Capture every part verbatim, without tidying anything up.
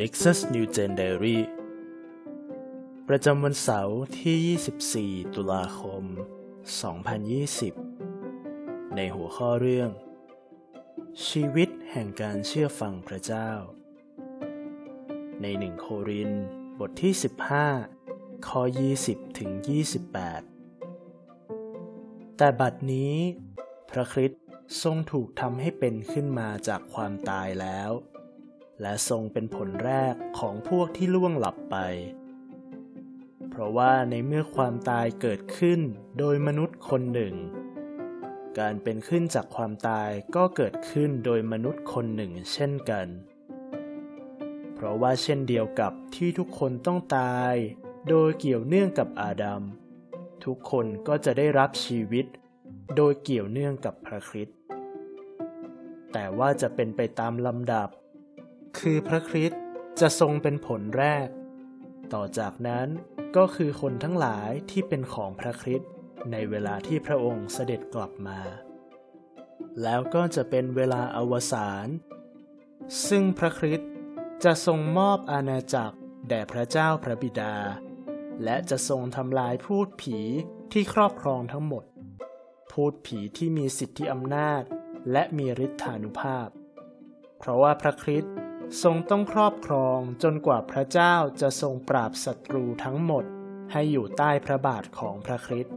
Nexus NewGen Diary ประจำวันเสาร์ที่ยี่สิบสี่ตุลาคมสองพันยี่สิบในหัวข้อเรื่องชีวิตแห่งการเชื่อฟังพระเจ้าในหนึ่งโครินธ์บทที่สิบห้าข้อ ยี่สิบถึงยี่สิบแปด แต่บัดนี้พระคริสต์ทรงถูกทำให้เป็นขึ้นมาจากความตายแล้วและทรงเป็นผลแรกของพวกที่ล่วงหลับไปเพราะว่าในเมื่อความตายเกิดขึ้นโดยมนุษย์คนหนึ่งการเป็นขึ้นจากความตายก็เกิดขึ้นโดยมนุษย์คนหนึ่งเช่นกันเพราะว่าเช่นเดียวกับที่ทุกคนต้องตายโดยเกี่ยวเนื่องกับอาดัมทุกคนก็จะได้รับชีวิตโดยเกี่ยวเนื่องกับพระคริสต์แต่ว่าจะเป็นไปตามลำดับคือพระคริสต์จะทรงเป็นผลแรกต่อจากนั้นก็คือคนทั้งหลายที่เป็นของพระคริสต์ในเวลาที่พระองค์เสด็จกลับมาแล้วก็จะเป็นเวลาอวสานซึ่งพระคริสต์จะทรงมอบอาณาจักรแด่พระเจ้าพระบิดาและจะทรงทำลายพูดผีที่ครอบครองทั้งหมดพูดผีที่มีสิทธิอำนาจและมีฤทธานุภาพเพราะว่าพระคริสต์ทรงต้องครอบครองจนกว่าพระเจ้าจะทรงปราบศัตรูทั้งหมดให้อยู่ใต้พระบาทของพระคริสต์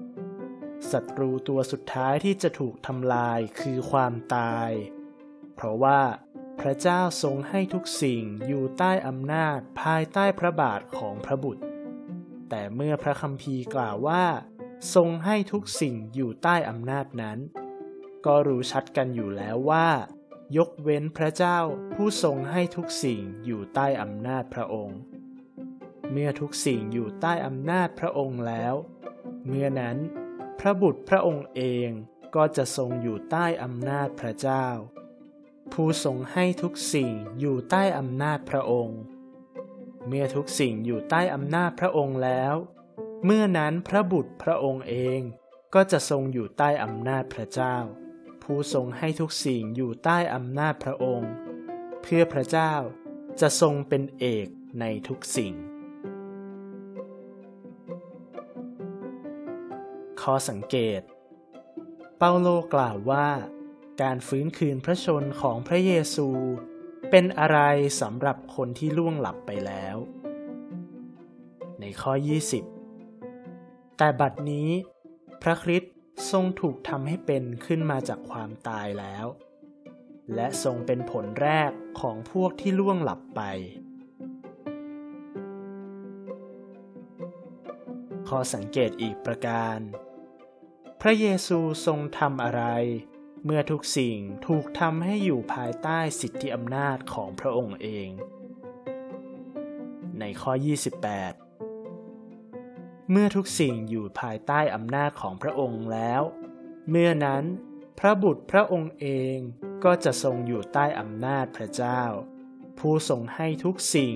ศัตรูตัวสุดท้ายที่จะถูกทำลายคือความตายเพราะว่าพระเจ้าทรงให้ทุกสิ่งอยู่ใต้อำนาจภายใต้พระบาทของพระบุตรแต่เมื่อพระคัมภีร์กล่าวว่าทรงให้ทุกสิ่งอยู่ใต้อำนาจนั้นก็รู้ชัดกันอยู่แล้วว่ายกเว้นพระเจ้าผู้ทรงให้ทุกสิ่งอยู่ใต้อำนาจพระองค์เมื่อทุกสิ่งอยู่ใต้อำนาจพระองค์แล้วเมื่อนั้นพระบุตรพระองค์เองก็จะทรงอยู่ใต้อำนาจพระเจ้าผู้ทรงให้ทุกสิ่งอยู่ใต้อำนาจพระองค์เมื่อทุกสิ่งอยู่ใต้อำนาจพระองค์แล้วเมื่อนั้นพระบุตรพระองค์เองก็จะทรงอยู่ใต้อำนาจพระเจ้าผู้ทรงให้ทุกสิ่งอยู่ใต้อำนาจพระองค์เพื่อพระเจ้าจะทรงเป็นเอกในทุกสิ่งข้อสังเกตเปาโลกล่าวว่าการฟื้นคืนพระชนม์ของพระเยซูเป็นอะไรสำหรับคนที่ล่วงหลับไปแล้วในข้อยี่สิบแต่บัดนี้พระคริสต์ทรงถูกทำให้เป็นขึ้นมาจากความตายแล้วและทรงเป็นผลแรกของพวกที่ล่วงหลับไปข้อสังเกตอีกประการพระเยซูทรงทำอะไรเมื่อทุกสิ่งถูกทำให้อยู่ภายใต้สิทธิอำนาจของพระองค์เองในข้อยี่สิบแปดเมื่อทุกสิ่งอยู่ภายใต้อำนาจของพระองค์แล้วเมื่อนั้นพระบุตรพระองค์เองก็จะทรงอยู่ใต้อำนาจพระเจ้าผู้ทรงให้ทุกสิ่ง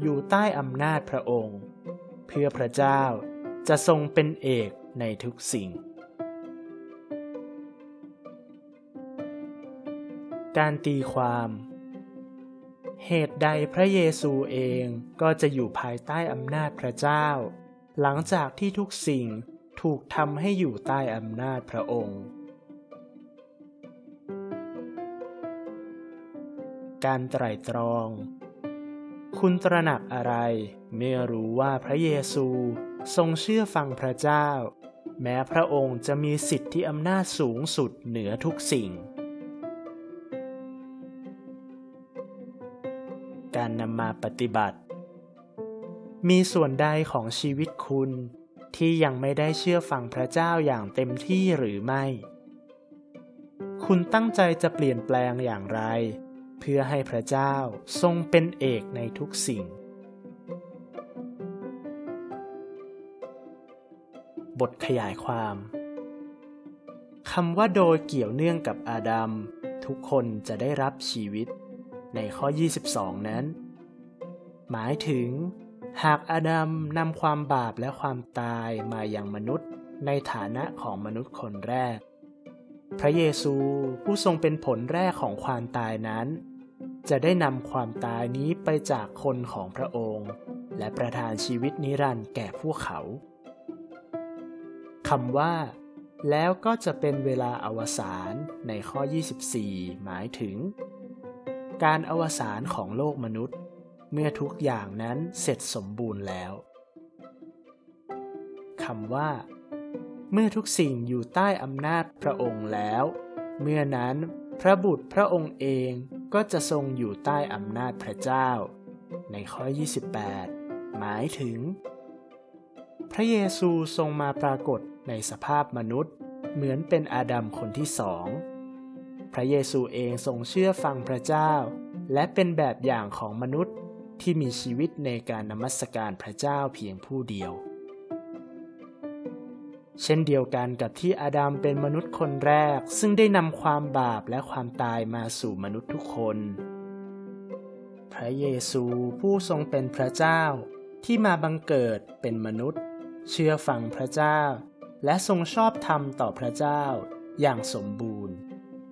อยู่ใต้อำนาจพระองค์เพื่อพระเจ้าจะทรงเป็นเอกในทุกสิ่งการตีความเหตุใดพระเยซูเองก็จะอยู่ภายใต้อำนาจพระเจ้าหลังจากที่ทุกสิ่งถูกทำให้อยู่ใต้อำนาจพระองค์การไตร่ตรองคุณตระหนักอะไรเมื่อรู้ว่าพระเยซูทรงเชื่อฟังพระเจ้าแม้พระองค์จะมีสิทธิอำนาจสูงสุดเหนือทุกสิ่งการนำมาปฏิบัติมีส่วนใดของชีวิตคุณที่ยังไม่ได้เชื่อฟังพระเจ้าอย่างเต็มที่หรือไม่คุณตั้งใจจะเปลี่ยนแปลงอย่างไรเพื่อให้พระเจ้าทรงเป็นเอกในทุกสิ่งบทขยายความคำว่าโดยเกี่ยวเนื่องกับอาดัมทุกคนจะได้รับชีวิตในข้อยี่สิบสองนั้นหมายถึงหากอาดัมนำความบาปและความตายมายังมนุษย์ในฐานะของมนุษย์คนแรกพระเยซูผู้ทรงเป็นผลแรกของความตายนั้น จะได้นำความตายนี้ไปจากคนของพระองค์และประทานชีวิตนิรันดร์แก่พวกเขาคำว่าแล้วก็จะเป็นเวลาอวสานในข้อยี่สิบสี่หมายถึงการอวสานของโลกมนุษย์เมื่อทุกอย่างนั้นเสร็จสมบูรณ์แล้วคำว่าเมื่อทุกสิ่งอยู่ใต้อำนาจพระองค์แล้วเมื่อนั้นพระบุตรพระองค์เองก็จะทรงอยู่ใต้อำนาจพระเจ้าในข้อยี่สิบแปดหมายถึงพระเยซูทรงมาปรากฏในสภาพมนุษย์เหมือนเป็นอาดัมคนที่สองพระเยซูเองทรงเชื่อฟังพระเจ้าและเป็นแบบอย่างของมนุษย์ที่มีชีวิตในการนมัสการพระเจ้าเพียงผู้เดียวเช่นเดียวกันกับที่อาดัมเป็นมนุษย์คนแรกซึ่งได้นำความบาปและความตายมาสู่มนุษย์ทุกคนพระเยซูผู้ทรงเป็นพระเจ้าที่มาบังเกิดเป็นมนุษย์เชื่อฟังพระเจ้าและทรงชอบธรรมต่อพระเจ้าอย่างสมบูรณ์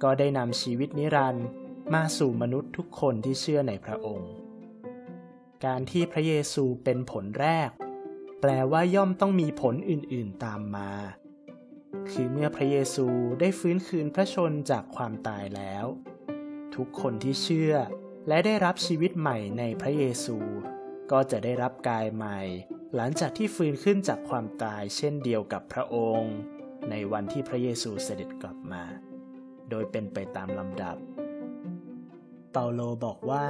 ก็ได้นำชีวิตนิรันดร์มาสู่มนุษย์ทุกคนที่เชื่อในพระองค์การที่พระเยซูเป็นผลแรกแปลว่าย่อมต้องมีผลอื่นๆตามมาคือเมื่อพระเยซูได้ฟื้นคืนพระชนจากความตายแล้วทุกคนที่เชื่อและได้รับชีวิตใหม่ในพระเยซูก็จะได้รับกายใหม่หลังจากที่ฟื้นขึ้นจากความตายเช่นเดียวกับพระองค์ในวันที่พระเยซูเสด็จกลับมาโดยเป็นไปตามลำดับเปาโลบอกว่า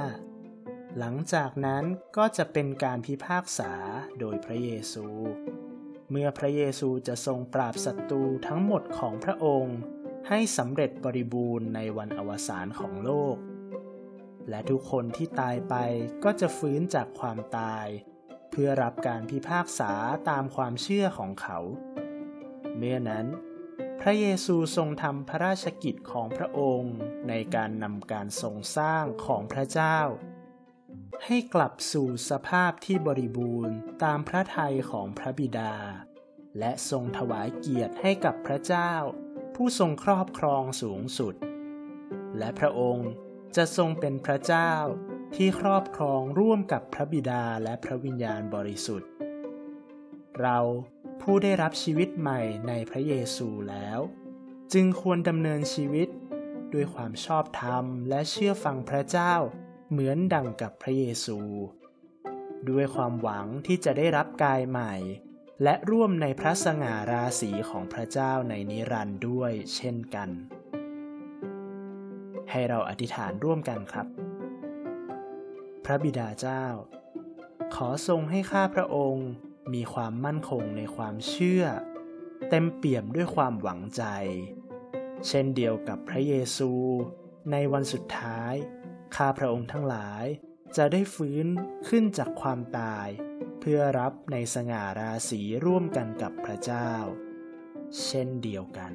หลังจากนั้นก็จะเป็นการพิพากษาโดยพระเยซูเมื่อพระเยซูจะทรงปราบศัตรูทั้งหมดของพระองค์ให้สำเร็จบริบูรณ์ในวันอวสานของโลกและทุกคนที่ตายไปก็จะฟื้นจากความตายเพื่อรับการพิพากษาตามความเชื่อของเขาเมื่อนั้นพระเยซูทรงทำพระราชกิจของพระองค์ในการนำการทรงสร้างของพระเจ้าให้กลับสู่สภาพที่บริบูรณ์ตามพระทัยของพระบิดาและทรงถวายเกียรติให้กับพระเจ้าผู้ทรงครอบครองสูงสุดและพระองค์จะทรงเป็นพระเจ้าที่ครอบครองร่วมกับพระบิดาและพระวิญญาณบริสุทธิ์เราผู้ได้รับชีวิตใหม่ในพระเยซูแล้วจึงควรดำเนินชีวิตด้วยความชอบธรรมและเชื่อฟังพระเจ้าเหมือนดังกับพระเยซูด้วยความหวังที่จะได้รับกายใหม่และร่วมในพระสง่าราศีของพระเจ้าในนิรันดร์ด้วยเช่นกันให้เราอธิษฐานร่วมกันครับพระบิดาเจ้าขอทรงให้ข้าพระองค์มีความมั่นคงในความเชื่อเต็มเปี่ยมด้วยความหวังใจเช่นเดียวกับพระเยซูในวันสุดท้ายข้าพระองค์ทั้งหลายจะได้ฟื้นขึ้นจากความตายเพื่อรับในสง่าราศีร่วมกันกับพระเจ้าเช่นเดียวกัน